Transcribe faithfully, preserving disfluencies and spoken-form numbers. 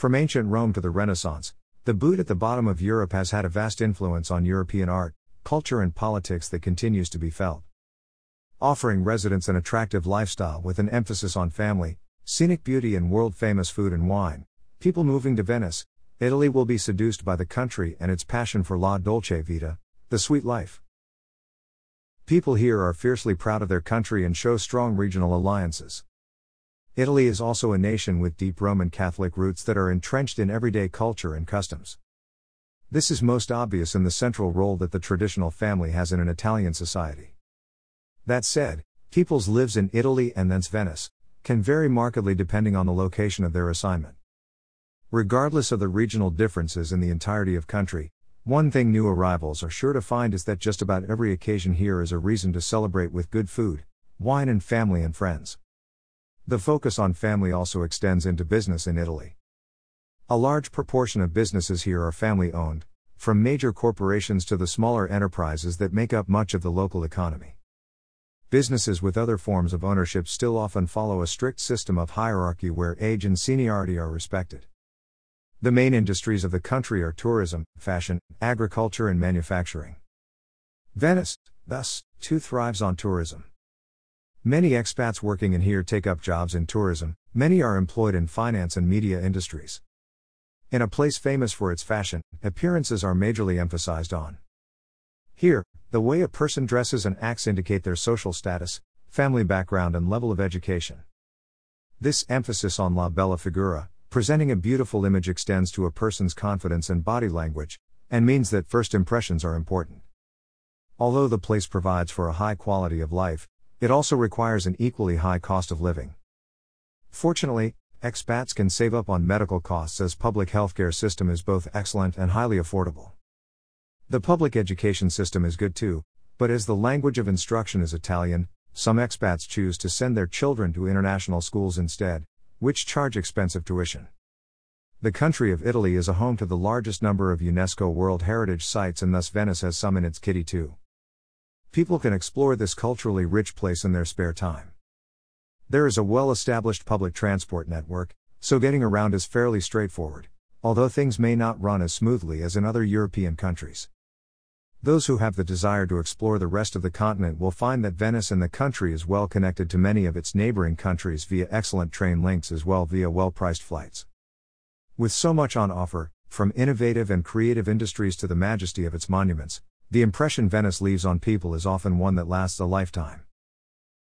From ancient Rome to the Renaissance, the boot at the bottom of Europe has had a vast influence on European art, culture and politics that continues to be felt. Offering residents an attractive lifestyle with an emphasis on family, scenic beauty and world-famous food and wine, people moving to Venice, Italy will be seduced by the country and its passion for la dolce vita, the sweet life. People here are fiercely proud of their country and show strong regional alliances. Italy is also a nation with deep Roman Catholic roots that are entrenched in everyday culture and customs. This is most obvious in the central role that the traditional family has in an Italian society. That said, people's lives in Italy and thence Venice can vary markedly depending on the location of their assignment. Regardless of the regional differences in the entirety of country, one thing new arrivals are sure to find is that just about every occasion here is a reason to celebrate with good food, wine and family and friends. The focus on family also extends into business in Italy. A large proportion of businesses here are family-owned, from major corporations to the smaller enterprises that make up much of the local economy. Businesses with other forms of ownership still often follow a strict system of hierarchy where age and seniority are respected. The main industries of the country are tourism, fashion, agriculture and manufacturing. Venice, thus, too thrives on tourism. Many expats working in here take up jobs in tourism, many are employed in finance and media industries. In a place famous for its fashion, appearances are majorly emphasized on. Here, the way a person dresses and acts indicate their social status, family background and level of education. This emphasis on la bella figura, presenting a beautiful image, extends to a person's confidence and body language, and means that first impressions are important. Although the place provides for a high quality of life, it also requires an equally high cost of living. Fortunately, expats can save up on medical costs as public healthcare system is both excellent and highly affordable. The public education system is good too, but as the language of instruction is Italian, some expats choose to send their children to international schools instead, which charge expensive tuition. The country of Italy is a home to the largest number of UNESCO World Heritage Sites, and thus Venice has some in its kitty too. People can explore this culturally rich place in their spare time. There is a well-established public transport network, so getting around is fairly straightforward, although things may not run as smoothly as in other European countries. Those who have the desire to explore the rest of the continent will find that Venice and the country is well connected to many of its neighboring countries via excellent train links as well via well-priced flights. With so much on offer, from innovative and creative industries to the majesty of its monuments, the impression Venice leaves on people is often one that lasts a lifetime.